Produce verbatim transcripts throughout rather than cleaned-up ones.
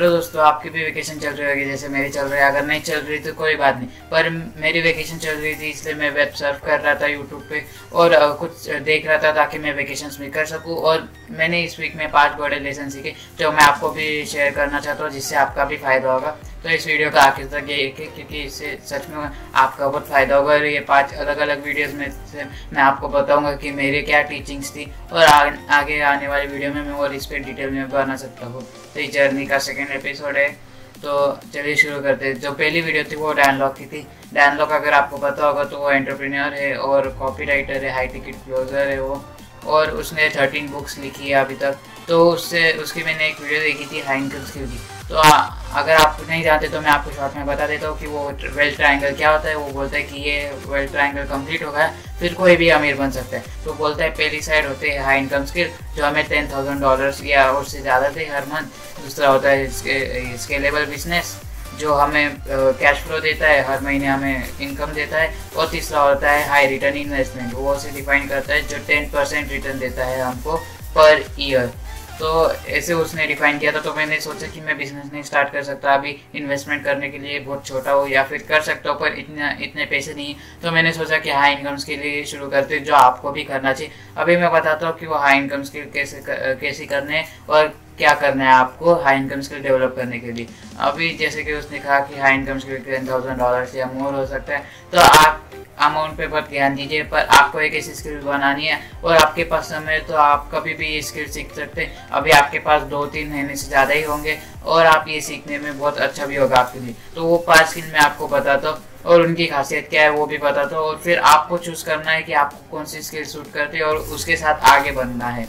Hello दोस्तों, आपकी भी वेकेशन चल रही होगी जैसे मेरी चल रही है। अगर नहीं चल रही तो कोई बात नहीं, पर मेरी वेकेशन चल रही थी इसलिए मैं वेब सर्फ कर रहा था यूट्यूब पे और कुछ देख रहा था ताकि मैं वेकेशंस में कर सकूं। और मैंने इस वीक में पाँच बड़े लेसन सीखे जो मैं आपको भी शेयर करना चाहता हूँ, जिससे आपका भी फायदा होगा। तो इस वीडियो का आखिर तक ये एक क्योंकि इससे सच में आपका बहुत फ़ायदा होगा। और ये पाँच अलग अलग वीडियोस में से मैं आपको बताऊंगा कि मेरे क्या टीचिंग्स थी और आ, आगे आने वाली वीडियो में मैं और इस पर डिटेल में बना सकता हूँ। तो ये जर्नी का सेकेंड एपिसोड है, तो चलिए शुरू करते हैं। जो पहली वीडियो थी वो डैन लॉक की थी। डैन लॉक अगर आपको पता होगा तो वो एंटरप्रेन्योर है और कॉपी राइटर है, हाई टिकट क्लोजर है वो, और उसने थर्टीन बुक्स लिखी है अभी तक। तो उससे उसकी मैंने एक वीडियो देखी थी हाई इनकम स्किल की। तो आ, अगर आप नहीं जानते तो मैं आपको शॉर्ट में बता देता हूँ कि वो वेल्थ ट्रायंगल क्या होता है। वो बोलता है कि ये वेल्थ ट्रायंगल कंप्लीट हो गया, फिर कोई भी अमीर बन सकता है। तो बोलता है पहली साइड होते हैं हाई इनकम स्किल जो हमें टेन थाउजेंड डॉलर्स या उससे ज़्यादा थे हर मंथ। दूसरा होता है इसके स्केलेबल बिजनेस जो हमें कैश फ्लो देता है, हर महीने हमें इनकम देता है। और तीसरा होता है हाई रिटर्न इन्वेस्टमेंट, वो उसे डिफाइन करता है जो टेन परसेंट रिटर्न देता है हमको पर ईयर। तो ऐसे उसने डिफाइन किया था। तो मैंने सोचा कि मैं बिजनेस नहीं स्टार्ट कर सकता अभी, इन्वेस्टमेंट करने के लिए बहुत छोटा हो या फिर कर सकता हूँ पर इतना इतने पैसे नहीं। तो मैंने सोचा कि हाई इनकम स्किल के लिए शुरू करते हैं, जो आपको भी करना चाहिए। अभी मैं बताता हूँ कि वो हाई इनकम स्किल कैसे कैसे करने हैं और क्या करना है आपको हाई इनकम स्किल डेवलप करने के लिए। अभी जैसे कि उसने कहा कि high income skill ten thousand dollar या मोर हो सकता है, तो आप अमाउंट पे बहुत ध्यान दीजिए। पर आपको एक ऐसी स्किल बनानी है और आपके पास समय है तो आप कभी भी ये स्किल सीख सकते हैं। अभी आपके पास दो तीन महीने से ज़्यादा ही होंगे और आप ये सीखने में बहुत अच्छा भी होगा आपके लिए। तो वो पाँच स्किल मैं आपको बताता हूँ और उनकी खासियत क्या है वो भी बताता हूँ, और फिर आपको चूज़ करना है कि आपको कौन सी स्किल सूट करती है और उसके साथ आगे बढ़ना है।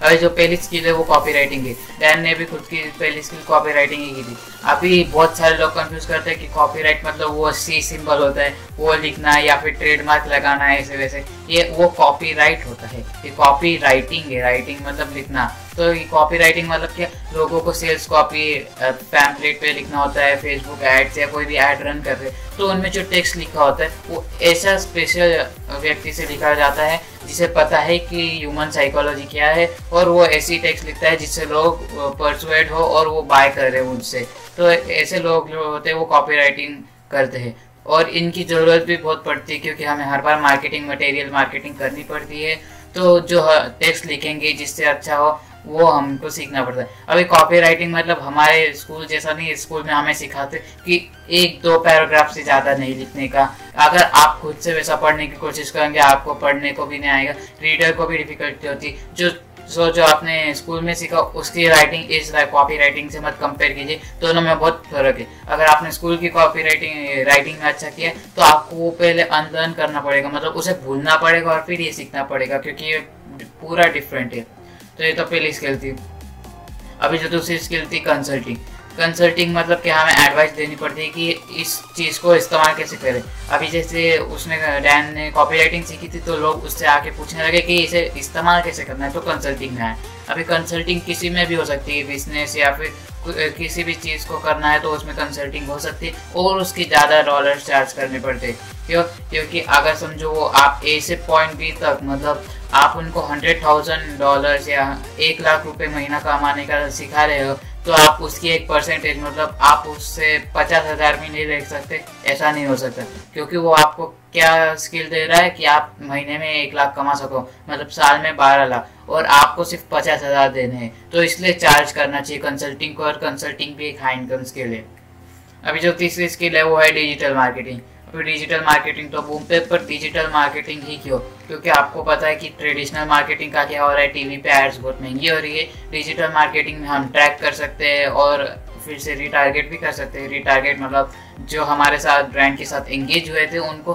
अभी जो पहली स्किल है वो कॉपी राइटिंग है। डैन ने भी खुद की पहली स्किल कॉपी राइटिंग ही की थी। अभी बहुत सारे लोग कंफ्यूज करते हैं कि कॉपी राइट मतलब वो सी सिंबल होता है वो लिखना है या फिर ट्रेडमार्क लगाना है ऐसे वैसे, ये वो कॉपी राइट होता है। ये कॉपी राइटिंग है, राइटिंग मतलब लिखना। तो ये कॉपी राइटिंग मतलब क्या, लोगों को सेल्स कॉपी पैम्पलेट पे लिखना होता है, फेसबुक एड्स या कोई भी एड रन कर रहे तो उनमें जो टेक्स्ट लिखा होता है वो ऐसा स्पेशल व्यक्ति से लिखा जाता है जिसे पता है कि ह्यूमन साइकोलॉजी क्या है, और वो ऐसी टेक्स्ट लिखता है जिससे लोग परसुएड हो और वो बाय कर रहे हैं उनसे। तो ऐसे लोग जो होते हैं वो कॉपी राइटिंग करते हैं और इनकी ज़रूरत भी बहुत पड़ती है क्योंकि हमें हर बार मार्केटिंग मटेरियल मार्केटिंग करनी पड़ती है। तो जो टेक्स्ट लिखेंगे जिससे अच्छा हो वो हमको सीखना पड़ता है। अभी कॉपी राइटिंग मतलब हमारे स्कूल जैसा नहीं, स्कूल में हमें सिखाते कि एक दो पैराग्राफ से ज़्यादा नहीं लिखने का। अगर आप खुद से वैसा पढ़ने की कोशिश करेंगे आपको पढ़ने को भी नहीं आएगा, रीडर को भी डिफिकल्टी होती। जो सो so, जो आपने स्कूल में सीखा उसकी राइटिंग इस कॉपी राइटिंग से मत कंपेयर कीजिए, दोनों में बहुत फर्क है। अगर आपने स्कूल की कॉपी राइटिंग राइटिंग में अच्छा किया तो आपको वो पहले अनलर्न करना पड़ेगा, मतलब उसे भूलना पड़ेगा और फिर ये सीखना पड़ेगा क्योंकि ये पूरा डिफरेंट है। तो ये तो पहली स्किल थी। अभी जो दूसरी स्किल थी कंसल्टिंग। कंसल्टिंग मतलब कि हमें एडवाइस देनी पड़ती है कि इस चीज़ को इस्तेमाल कैसे करें। अभी जैसे उसने डैन ने कॉपी राइटिंग सीखी थी तो लोग उससे आके पूछने लगे कि इसे इस्तेमाल कैसे करना है, तो कंसल्टिंग में आए। अभी कंसल्टिंग किसी में भी हो सकती है, बिजनेस या फिर किसी भी चीज़ को करना है तो उसमें कंसल्टिंग हो सकती है और उसकी ज़्यादा डॉलर चार्ज करने पड़ते हैं। क्यों? क्योंकि अगर समझो वो आप ए से पॉइंट बी तक, मतलब आप उनको हंड्रेड थाउजेंड डॉलर या एक लाख रुपये महीना कमाने का सिखा रहे हो तो आप उसकी एक परसेंटेज, मतलब आप उससे पचास हज़ार भी नहीं ले सकते, ऐसा नहीं हो सकता क्योंकि वो आपको क्या स्किल दे रहा है कि आप महीने में एक लाख कमा सको, मतलब साल में बारह लाख, और आपको सिर्फ पचास हज़ार देने हैं। तो इसलिए चार्ज करना चाहिए कंसल्टिंग को, और कंसल्टिंग भी एक हाई इनकम स्किल है। अभी जो तीसरी स्किल है वो है डिजिटल मार्केटिंग। तो डिजिटल मार्केटिंग तो बूम पे, पर डिजिटल मार्केटिंग ही क्यों? क्योंकि आपको पता है कि ट्रेडिशनल मार्केटिंग का क्या हो रहा है, टीवी पे एड्स बहुत महंगी हो रही है। डिजिटल मार्केटिंग में हम ट्रैक कर सकते हैं और फिर से रिटारगेट भी कर सकते हैं। रिटारगेट मतलब जो हमारे साथ ब्रांड के साथ एंगेज हुए थे उनको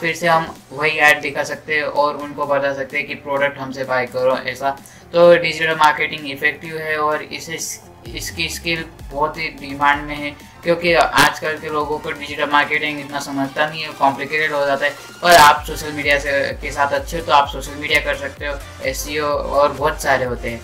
फिर से हम वही ऐड दिखा सकते हैं और उनको बता सकते हैं कि प्रोडक्ट हमसे बाय करो, ऐसा। तो डिजिटल मार्केटिंग इफेक्टिव है और इसे इसकी स्किल बहुत ही डिमांड में है क्योंकि आजकल के लोगों को डिजिटल मार्केटिंग इतना समझता नहीं है, कॉम्प्लिकेटेड हो जाता है। और आप सोशल मीडिया से के साथ अच्छे हो तो आप सोशल मीडिया कर सकते हो, एसईओ और बहुत सारे होते हैं।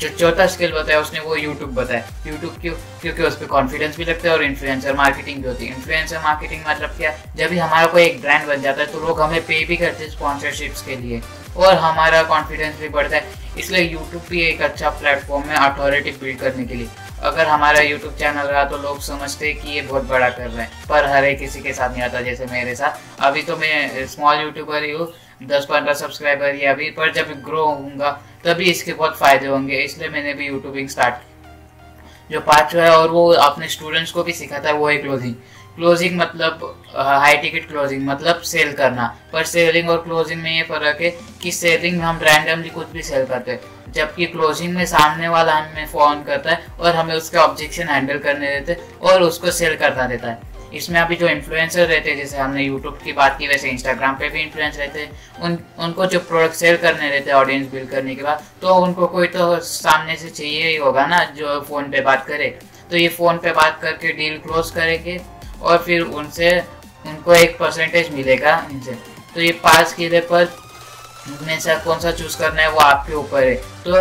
जो चौथा स्किल बताया उसने वो यूट्यूब बताया। यूट्यूब क्यों? क्योंकि उस पर कॉन्फिडेंस भी लगता है और इन्फ्लुएंसर मार्केटिंग भी होती है। इन्फ्लुएंसर मार्केटिंग मतलब क्या, जब भी हमारा कोई एक ब्रांड बन जाता है तो लोग हमें पे भी करते हैं स्पॉन्सरशिप्स के लिए और हमारा कॉन्फिडेंस भी बढ़ता है। इसलिए यूट्यूब भी एक अच्छा प्लेटफॉर्म है अथॉरिटी बिल्ड करने के लिए। अगर हमारा यूट्यूब चैनल रहा तो लोग समझते कि ये बहुत बड़ा कर रहे हैं, पर हर एक किसी के साथ नहीं आता जैसे मेरे साथ। अभी तो मैं स्मॉल यूट्यूबर ही हूँ, दस पंद्रह सब्सक्राइबर ही अभी, पर जब ग्रो होऊंगा तभी इसके बहुत फायदे होंगे, इसलिए मैंने भी यूट्यूबिंग स्टार्ट की। जो पाँचवा है और वो अपने स्टूडेंट्स को भी सिखाता है वो है क्लोजिंग। क्लोजिंग मतलब हाई टिकट क्लोजिंग मतलब सेल करना, पर सेलिंग और क्लोजिंग में ये फर्क है कि सेलिंग में हम रैंडमली कुछ भी सेल करते हैं, जबकि क्लोजिंग में सामने वाला हमें फोन करता है और हमें उसके ऑब्जेक्शन हैंडल करने देते हैं और उसको सेल करना देता है। इसमें अभी जो इन्फ्लुएंसर रहते हैं, जैसे हमने यूट्यूब की बात की वैसे इंस्टाग्राम पे भी इन्फ्लुएंस रहते हैं, उन उनको जो प्रोडक्ट सेल करने रहते हैं ऑडियंस बिल्ड करने के बाद, तो उनको कोई तो सामने से चाहिए ही होगा ना जो फ़ोन पे बात करे, तो ये फ़ोन पे बात करके डील क्लोज करेंगे और फिर उनसे उनको एक परसेंटेज मिलेगा इनसे। तो ये पाँच किले पर में से कौन सा चूज़ करना है वो आपके ऊपर है। तो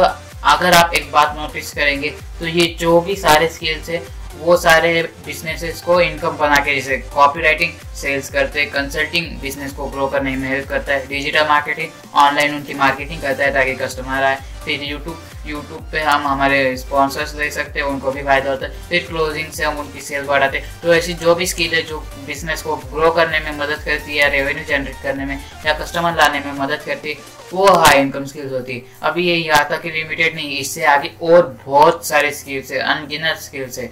अगर आप एक बात नोटिस करेंगे तो ये जो भी सारे स्किल्स है वो सारे बिजनेसेस को इनकम बना के, जैसे कॉपीराइटिंग सेल्स करते हैं, कंसल्टिंग बिजनेस को ग्रो करने में हेल्प करता है, डिजिटल मार्केटिंग ऑनलाइन उनकी मार्केटिंग करता है ताकि कस्टमर आए, फिर यूट्यूब यूट्यूब पे हम हमारे स्पॉन्सर्स ले सकते हैं उनको भी फायदा होता है, फिर क्लोजिंग से हम उनकी सेल बढ़ाते हैं। तो ऐसी जो भी स्किल है जो बिजनेस को ग्रो करने में मदद करती है या रेवेन्यू जनरेट करने में या कस्टमर लाने में मदद करती है वो हाई इनकम स्किल्स होती है। अभी ये यहाँ तक लिमिटेड नहीं, इससे आगे और बहुत सारे स्किल्स है, अनगिनत स्किल्स है।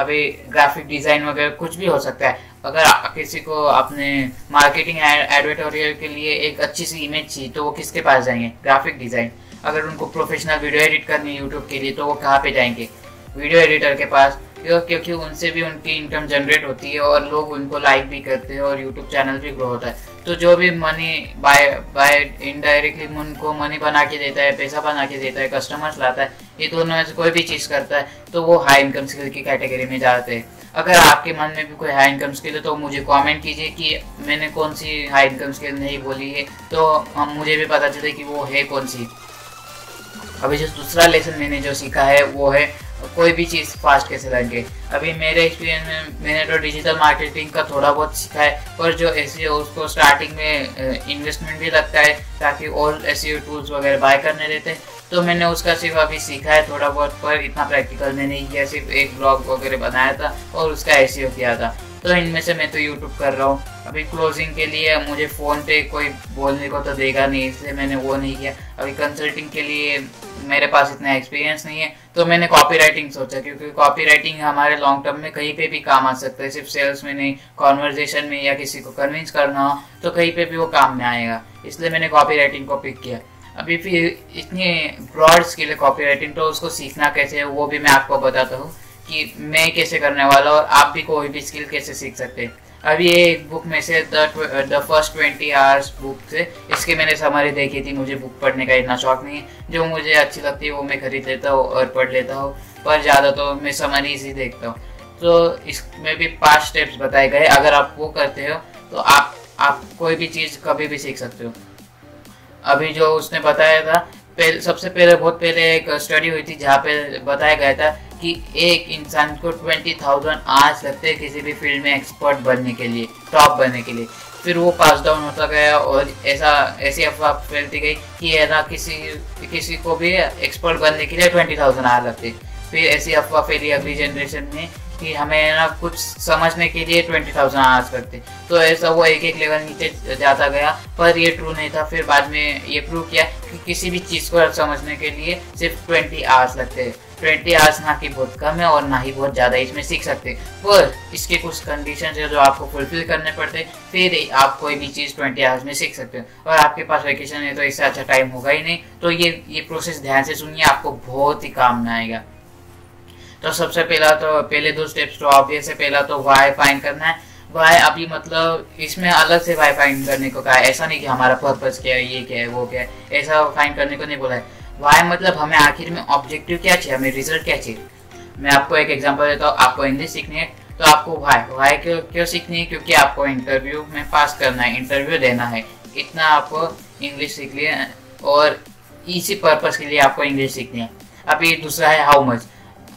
अभी ग्राफिक डिज़ाइन वगैरह कुछ भी हो सकता है। अगर किसी को अपने मार्केटिंग एडवर्टोरियल के लिए एक अच्छी सी इमेज चाहिए तो वो किसके पास जाएंगे? Graphic design. अगर उनको प्रोफेशनल वीडियो एडिट करनी है यूट्यूब के लिए तो वो कहाँ पे जाएंगे? वीडियो एडिटर के पास, क्योंकि उनसे भी उनकी इनकम जनरेट होती है और लोग उनको लाइक भी करते हैं और यूट्यूब चैनल भी ग्रो होता है। तो जो भी मनी बाय बाय इनडायरेक्टली उनको मनी बना के देता है, पैसा बना के देता है, कस्टमर्स लाता है, ये दोनों में से कोई भी चीज़ करता है तो वो हाई इनकम स्किल की कैटेगरी में जाते हैं। अगर आपके मन में भी कोई हाई इनकम स्किल है तो मुझे कमेंट कीजिए कि मैंने कौन सी हाई इनकम स्किल नहीं बोली है, तो हम मुझे भी पता चले कि वो है कौन सी। अभी जो दूसरा लेसन मैंने जो सीखा है वो है कोई भी चीज़ फास्ट कैसे लगे। अभी मेरे एक्सपीरियंस में मैंने तो डिजिटल मार्केटिंग का थोड़ा बहुत सीखा है, पर जो ऐसे उसको स्टार्टिंग में इन्वेस्टमेंट भी लगता है ताकि और ऐसे टूल्स वगैरह बाय करने रहते हैं, तो मैंने उसका सिर्फ अभी सीखा है थोड़ा बहुत, पर इतना प्रैक्टिकल मैंने नहीं किया, सिर्फ एक ब्लॉग वगैरह बनाया था और उसका एसईओ किया था। तो इनमें से मैं तो यूट्यूब कर रहा हूँ। अभी क्लोजिंग के लिए मुझे फ़ोन पे कोई बोलने को तो देगा नहीं, इसलिए मैंने वो नहीं किया। अभी कंसल्टिंग के लिए मेरे पास इतना एक्सपीरियंस नहीं है तो मैंने कॉपीराइटिंग सोचा, क्योंकि कॉपीराइटिंग हमारे लॉन्ग टर्म में कहीं पे भी काम आ सकता है, सिर्फ सेल्स में नहीं, कॉन्वर्जेशन में या किसी को कन्विंस करना हो तो कहीं पे भी वो काम में आएगा, इसलिए मैंने कॉपीराइटिंग को पिक किया। अभी फिर इतनी ब्रॉड स्किल है कॉपीराइटिंग, तो उसको सीखना कैसे है वो भी मैं आपको बताता हूँ कि मैं कैसे करने वाला और आप भी कोई भी स्किल कैसे सीख सकते हैं। अभी ये एक बुक में से the first twenty hours book से इसके मैंने समरी देखी थी। मुझे बुक पढ़ने का इतना शौक नहीं है, जो मुझे अच्छी लगती है वो मैं खरीद लेता हूँ और पढ़ लेता हूँ, पर ज़्यादा तो मैं समरी ही देखता हूँ। तो इसमें भी पांच स्टेप्स बताए गए, अगर आप वो करते हो तो आप आप कोई भी चीज़ कभी भी सीख सकते हो। अभी जो उसने बताया था पहले, सबसे पहले बहुत पहले एक स्टडी हुई थी जहाँ पे बताया गया था कि एक इंसान को ट्वेंटी थाउजेंड आवर्स लगते हैं किसी भी फील्ड में एक्सपर्ट बनने के लिए, टॉप बनने के लिए। फिर वो पास डाउन होता गया और ऐसा ऐसी अफवाह फैलती गई कि है ना किसी किसी को भी एक्सपर्ट बनने के लिए ट्वेंटी थाउजेंड आवर्स लगते। फिर ऐसी अफवाह फैली अगली जनरेशन में कि हमें ना कुछ समझने के लिए ट्वेंटी थाउजेंड आवर्स लगते, तो ऐसा वो एक एक लेवल नीचे जाता गया, पर ये ट्रू नहीं था। फिर बाद में ये प्रूव किया कि किसी भी चीज़ को समझने के लिए सिर्फ ट्वेंटी आवर्स लगते हैं। ट्वेंटी आवर्स ना कि बहुत कम है और ना ही बहुत ज़्यादा, इसमें सीख सकते हैं, पर इसके कुछ कंडीशंस है जो आपको फुलफिल करने पड़ते हैं, फिर आप कोई भी चीज़ ट्वेंटी आवर्स में सीख सकते हो। और आपके पास वैकेशन है तो इससे अच्छा टाइम होगा ही नहीं, तो ये ये प्रोसेस ध्यान से सुनिए, आपको बहुत ही काम में आएगा। तो सबसे पहला तो पहले दो स्टेप्स तो ऑब्वियस है। पहला तो वाई फाइंड करना है। वाई अभी मतलब इसमें अलग से वाई फाइंड करने को कहा है, ऐसा नहीं कि हमारा पर्पज़ क्या है, ये क्या है, वो क्या है, ऐसा फाइंड करने को नहीं बोला है। वाई मतलब हमें आखिर में ऑब्जेक्टिव क्या चाहिए, हमें रिजल्ट क्या चाहिए। मैं आपको एक एग्जांपल देता हूँ, आपको इंग्लिश सीखनी है तो आपको वाई वाई क्यों क्यों सीखनी है, क्योंकि आपको इंटरव्यू में पास करना है, इंटरव्यू देना है, इतना आपको इंग्लिश सीख लिया और इसी पर्पज़ के लिए आपको इंग्लिश सीखनी है। अभी दूसरा है हाउ मच।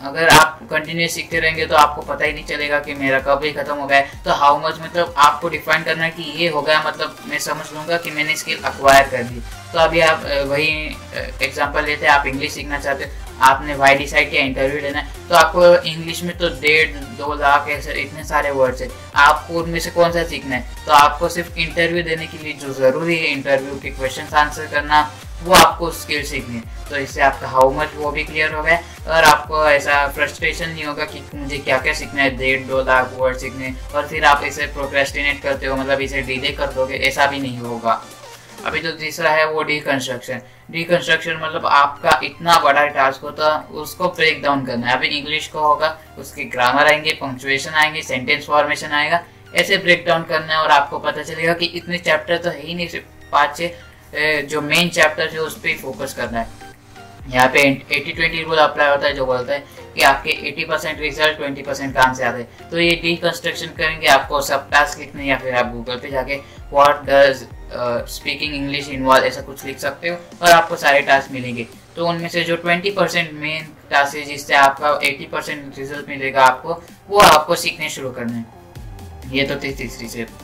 अगर आप कंटिन्यूस सीखते रहेंगे तो आपको पता ही नहीं चलेगा कि मेरा कब ही खत्म हो गया है। तो हाउ मच मतलब आपको डिफाइन करना है कि ये हो गया, मतलब मैं समझ लूँगा कि मैंने स्किल अक्वायर कर दी। तो अभी आप वही एग्जांपल लेते हैं, आप इंग्लिश सीखना चाहते हो आपने भाई डिसाइड किया इंटरव्यू लेना है, तो आपको इंग्लिश में तो डेढ़ दो लाख ऐसे इतने सारे वर्ड्स है, आपको उनमें से कौन सा सीखना है। तो आपको सिर्फ इंटरव्यू देने के लिए जो ज़रूरी है इंटरव्यू के क्वेश्चन आंसर करना, वो आपको स्किल सीखनी है। तो इससे आपका हाउ मच वो भी क्लियर हो गया और आपको ऐसा फ्रस्ट्रेशन नहीं होगा कि मुझे क्या क्या सीखना है, डेढ़ दो लाख वर्ड सीखने और फिर आप इसे प्रोक्रेस्टिनेट करते हो, मतलब इसे डिले कर दोगे, ऐसा भी नहीं होगा। अभी जो तो तीसरा है वो डिकंस्ट्रक्शन। डिकंस्ट्रक्शन मतलब आपका इतना बड़ा टास्क होता है उसको ब्रेक डाउन करना है। अभी इंग्लिश को होगा, उसके ग्रामर आएंगे, पंक्चुएशन आएंगे, सेंटेंस फॉर्मेशन आएगा, ऐसे ब्रेक डाउन करना है और आपको पता चलेगा कि इतने चैप्टर तो है ही नहीं, सिर्फ पाँच छः जो मेन चैप्टर है उस पर ही फोकस करना है। यहाँ पे एटी ट्वेंटी रूल अप्लाई होता है जो बोलता है कि आपके eighty percent result twenty percent काम से आते हैं। तो ये डिकंस्ट्रक्शन करेंगे, आपको सब टास्क लिखने, या फिर आप गूगल पे जाके what does speaking English involve ऐसा कुछ लिख सकते हो और आपको सारे टास्क मिलेंगे। तो उनमें से जो ट्वेंटी परसेंट मेन टास्क है जिससे आपका एटी परसेंट रिजल्ट मिलेगा आपको, वो आपको सीखने शुरू करना है। ये तो तीसरी स्टेप।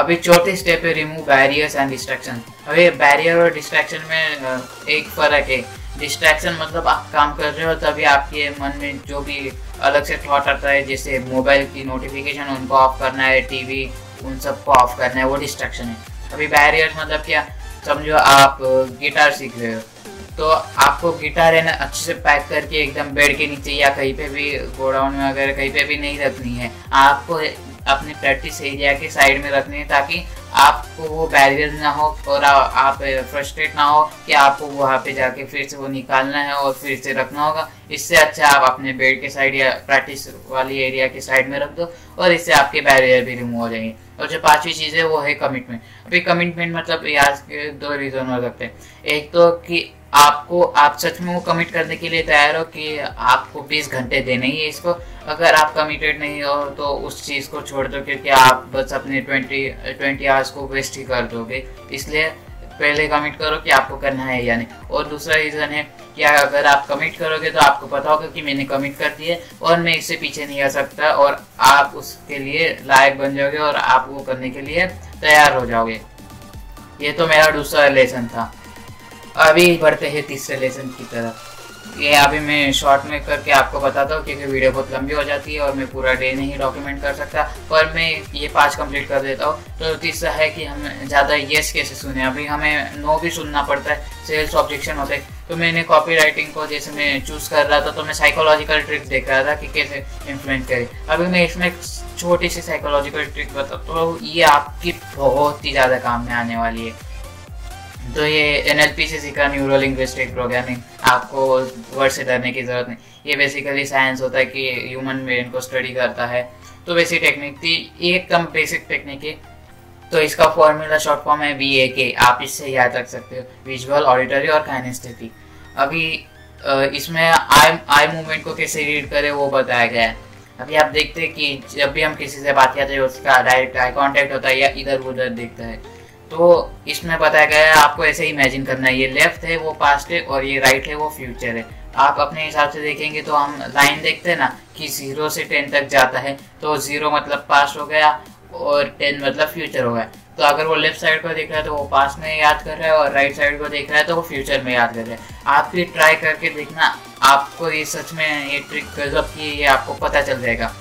अभी चौथी स्टेप है रिमूव बैरियर्स एंड डिस्ट्रैक्शन। अभी बैरियर और डिस्ट्रैक्शन में एक फर्क है। डिस्ट्रैक्शन मतलब आप काम कर रहे हो तभी आपके मन में जो भी अलग से थॉट आता है, जैसे मोबाइल की नोटिफिकेशन उनको ऑफ करना है, टीवी उन सबको ऑफ करना है, वो डिस्ट्रैक्शन है। अभी बैरियर्स मतलब क्या, समझो आप गिटार सीख रहे हो तो आपको गिटार है ना अच्छे से पैक करके एकदम बेड के नीचे या कहीं पे भी गोडाउन में वगैरह कहीं पे भी नहीं रखनी है, आपको अपने प्रैक्टिस एरिया के साइड में रखनी है ताकि आपको वो बैरियर ना हो और आप फ्रस्ट्रेट ना हो कि आपको वहाँ पे जाके फिर से वो निकालना है और फिर से रखना होगा। इससे अच्छा आप अपने बेड के साइड या प्रैक्टिस वाली एरिया के साइड में रख दो और इससे आपके बैरियर भी रिमूव हो जाएंगे। और जो पांचवी चीज़ है वो है कमिटमेंट। अभी कमिटमेंट मतलब यहाँ के दो रीज़न हो सकते हैं। एक तो कि आपको आप सच में वो कमिट करने के लिए तैयार हो कि आपको बीस घंटे देने ही है इसको, अगर आप कमिटेड नहीं हो तो उस चीज़ को छोड़ दो क्योंकि आप बस अपने ट्वेंटी ट्वेंटी आवर्स को वेस्ट ही कर दोगे। इसलिए पहले कमिट करो कि आपको करना है या नहीं। और दूसरा रीज़न है कि अगर आप कमिट करोगे तो आपको पता होगा कि मैंने कमिट कर दी है और मैं इससे पीछे नहीं आ सकता, और आप उसके लिए लायक बन जाओगे और आप वो करने के लिए तैयार हो जाओगे। ये तो मेरा दूसरा लेसन था। अभी बढ़ते हैं तीसरे लेसन की तरफ। ये अभी मैं शॉर्ट में करके आपको बताता हूँ क्योंकि वीडियो बहुत लंबी हो जाती है और मैं पूरा डे नहीं डॉक्यूमेंट कर सकता, पर मैं ये पाँच कंप्लीट कर देता हूँ। तो तीसरा है कि हम ज़्यादा येस कैसे सुने। अभी हमें नो भी सुनना पड़ता है, सेल्स ऑब्जेक्शन होते हैं। तो मैंने कॉपी राइटिंग को जैसे मैं चूज़ कर रहा था तो मैं साइकोलॉजिकल ट्रिक देख रहा था कि कैसे इन्फ्लुएंस करें। अभी मैं इसमें छोटी सी साइकोलॉजिकल ट्रिक बताता हूँ, ये आपकी बहुत ही ज़्यादा काम में आने वाली है। तो ये एन एल पी से सीखा, न्यूरो लिंग्विस्टिक प्रोग्रामिंग, आपको वर्ड से डरने की जरूरत नहीं। ये बेसिकली साइंस होता है कि ह्यूमन ब्रेन को स्टडी करता है। तो वैसी टेक्निक थी, एकदम बेसिक टेक्निक है। तो इसका फॉर्मूला शॉर्ट फॉर्म है वी ए के, आप इससे याद रख सकते हो, विजुअल, ऑडिटरी और काइनेस्थेटिक। अभी इसमें आई आई मूवमेंट को कैसे रीड करें वो बताया गया है। अभी आप देखते हैं कि जब भी हम किसी से बात करते हैं उसका डायरेक्ट आई कॉन्टेक्ट होता है या इधर उधर देखता है, तो इसमें बताया गया है आपको ऐसे इमेजिन करना है, ये लेफ्ट है वो पास्ट है और ये राइट है वो फ्यूचर है। आप अपने हिसाब से देखेंगे तो हम लाइन देखते हैं ना कि जीरो से टेन तक जाता है, तो जीरो मतलब पास्ट हो गया और टेन मतलब फ्यूचर हो गया। तो अगर वो लेफ्ट साइड को देख रहा है तो वो पास्ट में याद कर रहा है और राइट साइड को देख रहा है तो वो फ्यूचर में याद कर रहा है। आप भी ट्राई करके देखना, आपको ये सच में ये ट्रिक डेवलप की, ये आपको पता चल जाएगा।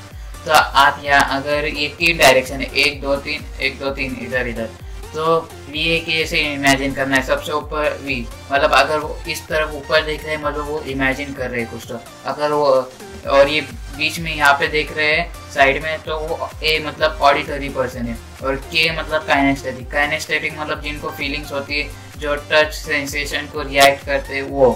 तो आप यहाँ अगर ये तीन डायरेक्शन है, एक दो तीन, एक दो तीन, इधर इधर, तो वी के ऐसे इमेजिन करना है। सबसे ऊपर वी मतलब अगर वो इस तरफ ऊपर देख रहे हैं मतलब वो इमेजिन कर रहे हैं कुछ, तो अगर वो और ये बीच में यहाँ पे देख रहे हैं साइड में तो वो ए मतलब ऑडिटरी पर्सन है, और के मतलब काइनेस्थेटिक। काइनेस्थेटिक मतलब जिनको फीलिंग्स होती है, जो टच सेंसेशन को रिएक्ट करते हैं वो।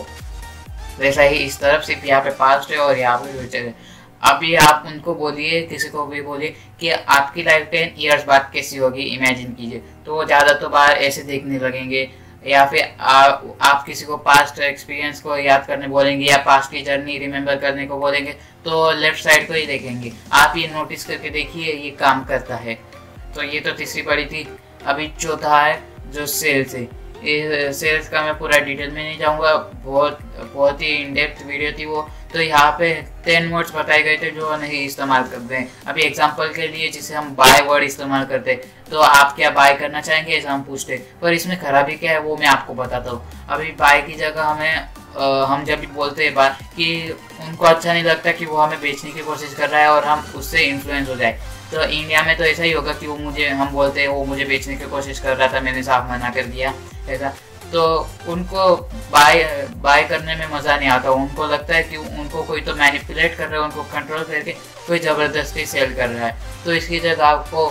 वैसा ही इस तरफ सिर्फ यहाँ पे पास्ट है और यहाँ पे फ्यूचर है। अभी आप उनको बोलिए, किसी को भी बोलिए कि आपकी लाइफ टेन ईयर्स बाद कैसी होगी इमेजिन कीजिए, तो वो ज़्यादा तो बाहर ऐसे देखने लगेंगे। या फिर आ, आप किसी को पास्ट एक्सपीरियंस को याद करने बोलेंगे या पास्ट की जर्नी रिमेंबर करने को बोलेंगे तो लेफ्ट साइड को ही देखेंगे। आप ये नोटिस करके देखिए, ये काम करता है। तो ये तो तीसरी पड़ी थी। अभी चौथा है जो सेल्स है। ये सेल्स का मैं पूरा डिटेल में नहीं जाऊँगा, बहुत बहुत ही इन डेप्थ वीडियो थी वो। तो यहाँ पे टेन वर्ड्स बताए गए थे जो नहीं इस्तेमाल करते हैं। अभी एग्जांपल के लिए जैसे हम बाय वर्ड इस्तेमाल करते हैं, तो आप क्या बाय करना चाहेंगे ऐसा हम पूछते हैं, पर इसमें खराबी क्या है वो मैं आपको बताता हूँ। अभी बाय की जगह हमें हम जब भी बोलते हैं बात कि उनको अच्छा नहीं लगता कि वो हमें बेचने की कोशिश कर रहा है और हम उससे इन्फ्लुएंस हो जाए। तो इंडिया में तो ऐसा ही होगा कि वो मुझे हम बोलते हैं वो मुझे बेचने की कोशिश कर रहा था, मैंने साफ मना कर दिया ऐसा। तो उनको बाय बाय करने में मज़ा नहीं आता, उनको लगता है कि उनको कोई तो मैनिपुलेट कर रहा है, उनको कंट्रोल करके कोई ज़बरदस्ती सेल कर रहा है। तो इसकी जगह आपको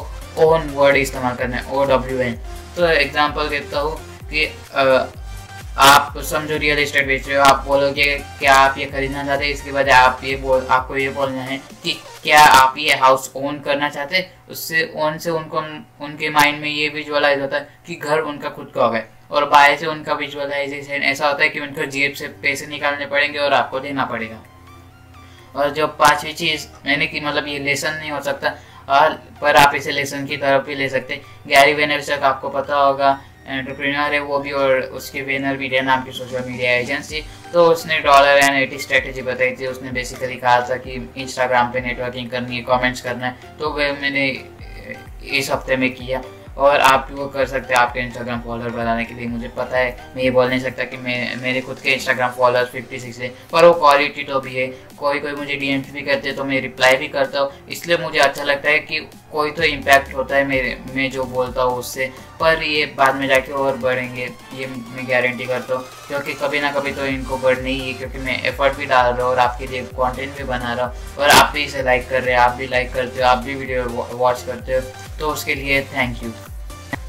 ओन वर्ड इस्तेमाल करना है, ओ डब्ल्यू एन। तो एग्जांपल देता हूँ कि आ, आप समझो रियल इस्टेट बेच रहे हो, आप बोलोगे क्या आप ये खरीदना चाहते हैं, इसके बाद आप ये बोल आपको ये बोलना है कि क्या आप ये हाउस ओन करना चाहते हैं। उससे ओन से उनको उनके माइंड में ये विजुअलाइज होता है कि घर उनका खुद का होगा, और बाय से उनका विजुअलाइजेशन ऐसा होता है कि उनको जेब से पैसे निकालने पड़ेंगे और आपको देना पड़ेगा। और जो पाँचवीं चीज़ मैंने कि मतलब ये लेसन नहीं हो सकता और पर आप इसे लेसन की तरफ भी ले सकते। गैरी वेनरचक आपको पता होगा एंटरप्रेन्योर है वो भी, और उसके वेनर मीडिया नाम की सोशल मीडिया एजेंसी। तो उसने डॉलर एंड एटी स्ट्रेटेजी बताई थी। उसने बेसिकली कहा था कि इंस्टाग्राम पे नेटवर्किंग करनी है, कमेंट्स करना है। तो वह मैंने इस हफ्ते में किया और आप वो कर सकते हैं आपके इंस्टाग्राम फॉलोअर बनाने के लिए। मुझे पता है मैं ये बोल नहीं सकता कि मैं मेरे खुद के इंस्टाग्राम फॉलोअर्स फिफ्टी सिक्स है, पर वो क्वालिटी तो भी है। कोई कोई मुझे डीएम्स भी करते हैं तो मैं रिप्लाई भी करता हूँ, इसलिए मुझे अच्छा लगता है कि कोई तो इम्पैक्ट होता है मेरे मैं जो बोलता हूँ उससे। पर ये बाद में जाके और बढ़ेंगे, ये मैं गारंटी करता हूँ, क्योंकि कभी ना कभी तो इनको बढ़ना ही है, क्योंकि मैं एफर्ट भी डाल रहा हूँ और आपके लिए कॉन्टेंट भी बना रहा हूँ और आप भी इसे लाइक कर रहे हैं, आप भी लाइक करते हो, आप भी वीडियो वॉच करते हो। तो उसके लिए थैंक यू।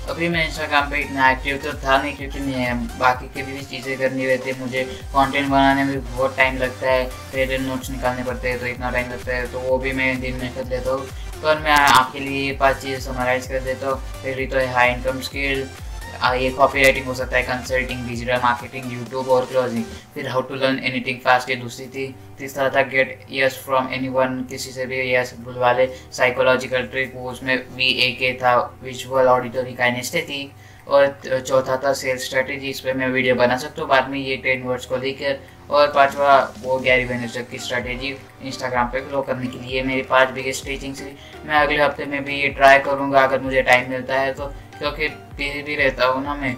अभी मैं इंस्टाग्राम पे इतना एक्टिव तो था नहीं, क्योंकि मैं बाकी की भी चीज़ें करनी रहती है। मुझे कंटेंट बनाने में बहुत टाइम लगता है, फिर नोट्स निकालने पड़ते हैं तो इतना टाइम लगता है, तो वो भी मैं दिन में कर लेता हूँ। पर मैं आपके लिए ये पाँच चीज़ें समराइज कर देता हूँ। पहली तो है हाई इनकम स्किल, ये कॉपी राइटिंग हो सकता है, कंसल्टिंग, डिजिटल मार्केटिंग, यूट्यूब और क्लोजिंग। फिर how to learn anything fast ये दूसरी थी। तीसरा था गेट यस फ्रॉम एनीवन, किसी से भी यस बुलवा ले, साइकोलॉजिकल ट्रिक, वो उसमें वी ए के था, विजुअल ऑडिटरी काइनेस्थेटिक थी। और चौथा था सेल्स स्ट्रेटेजी, इस पर मैं वीडियो बना सकता हूँ बाद में ये टेन वर्ड्स को लेकर। और पांचवा वो गैरी वेनरचक की स्ट्रैटेजी इंस्टाग्राम पे ग्रो करने के लिए। मेरी पांच बिगेस्ट टीचिंग्स थी। मैं अगले हफ्ते में भी ये ट्राई करूँगा अगर मुझे टाइम मिलता है तो, क्योंकि बिजी भी रहता हूँ ना मैं,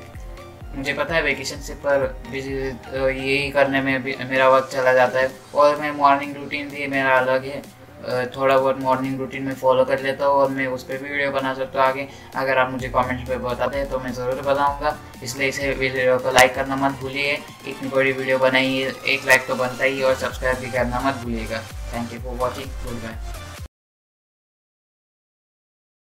मुझे पता है वेकेशन से, पर बिजी तो यही करने में भी मेरा वक्त चला जाता है। और मैं मॉर्निंग रूटीन भी मेरा अलग है, थोड़ा बहुत मॉर्निंग रूटीन में फॉलो कर लेता हूँ और मैं उस पर भी वीडियो बना सकता हूँ आगे। अगर आप मुझे कमेंट्स पे बताते हैं तो मैं ज़रूर बताऊँगा, इसलिए इसे वीडियो को लाइक करना मत भूलिए। इतनी बड़ी वीडियो बनाइए, एक लाइक तो बनता ही, और सब्सक्राइब भी करना मत भूलिएगा। Thank you for watching, good bye.